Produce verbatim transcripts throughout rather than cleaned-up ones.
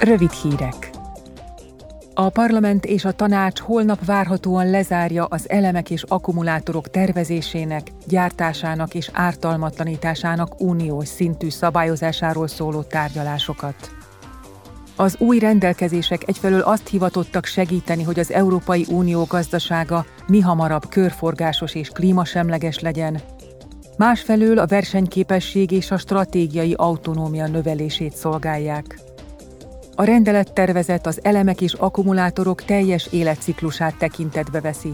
Rövid hírek. A parlament és a tanács holnap várhatóan lezárja az elemek és akkumulátorok tervezésének, gyártásának és ártalmatlanításának uniós szintű szabályozásáról szóló tárgyalásokat. Az új rendelkezések egyfelől azt hivatottak segíteni, hogy az Európai Unió gazdasága mihamarabb körforgásos és klímasemleges legyen, másfelől a versenyképesség és a stratégiai autonómia növelését szolgálják. A rendelettervezet az elemek és akkumulátorok teljes életciklusát tekintetbe veszi.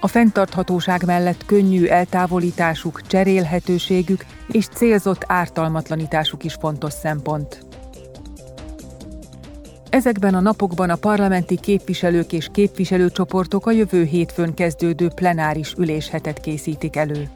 A fenntarthatóság mellett könnyű eltávolításuk, cserélhetőségük és célzott ártalmatlanításuk is fontos szempont. Ezekben a napokban a parlamenti képviselők és képviselőcsoportok a jövő hétfőn kezdődő plenáris üléshetet készítik elő.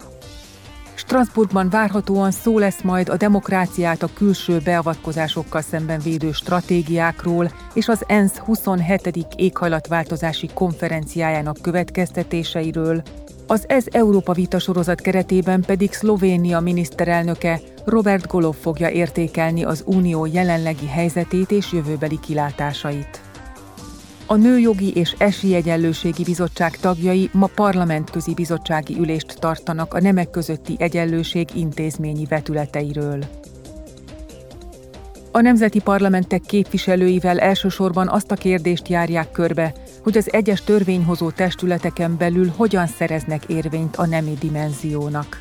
Strasbourgban várhatóan szó lesz majd a demokráciát a külső beavatkozásokkal szemben védő stratégiákról és az ENSZ huszonhetedik éghajlatváltozási konferenciájának következtetéseiről, az Ez Európa vitasorozat keretében pedig Szlovénia miniszterelnöke Robert Golob fogja értékelni az unió jelenlegi helyzetét és jövőbeli kilátásait. A Nőjogi és Esélyegyenlőségi Bizottság tagjai ma parlamentközi bizottsági ülést tartanak a nemek közötti egyenlőség intézményi vetületeiről. A nemzeti parlamentek képviselőivel elsősorban azt a kérdést járják körbe, hogy az egyes törvényhozó testületeken belül hogyan szereznek érvényt a nemi dimenziónak.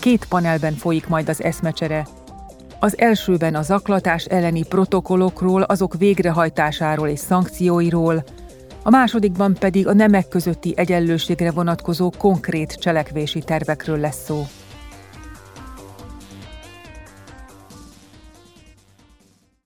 Két panelben folyik majd az eszmecsere. Az elsőben a zaklatás elleni protokollokról, azok végrehajtásáról és szankcióiról, a másodikban pedig a nemek közötti egyenlőségre vonatkozó konkrét cselekvési tervekről lesz szó.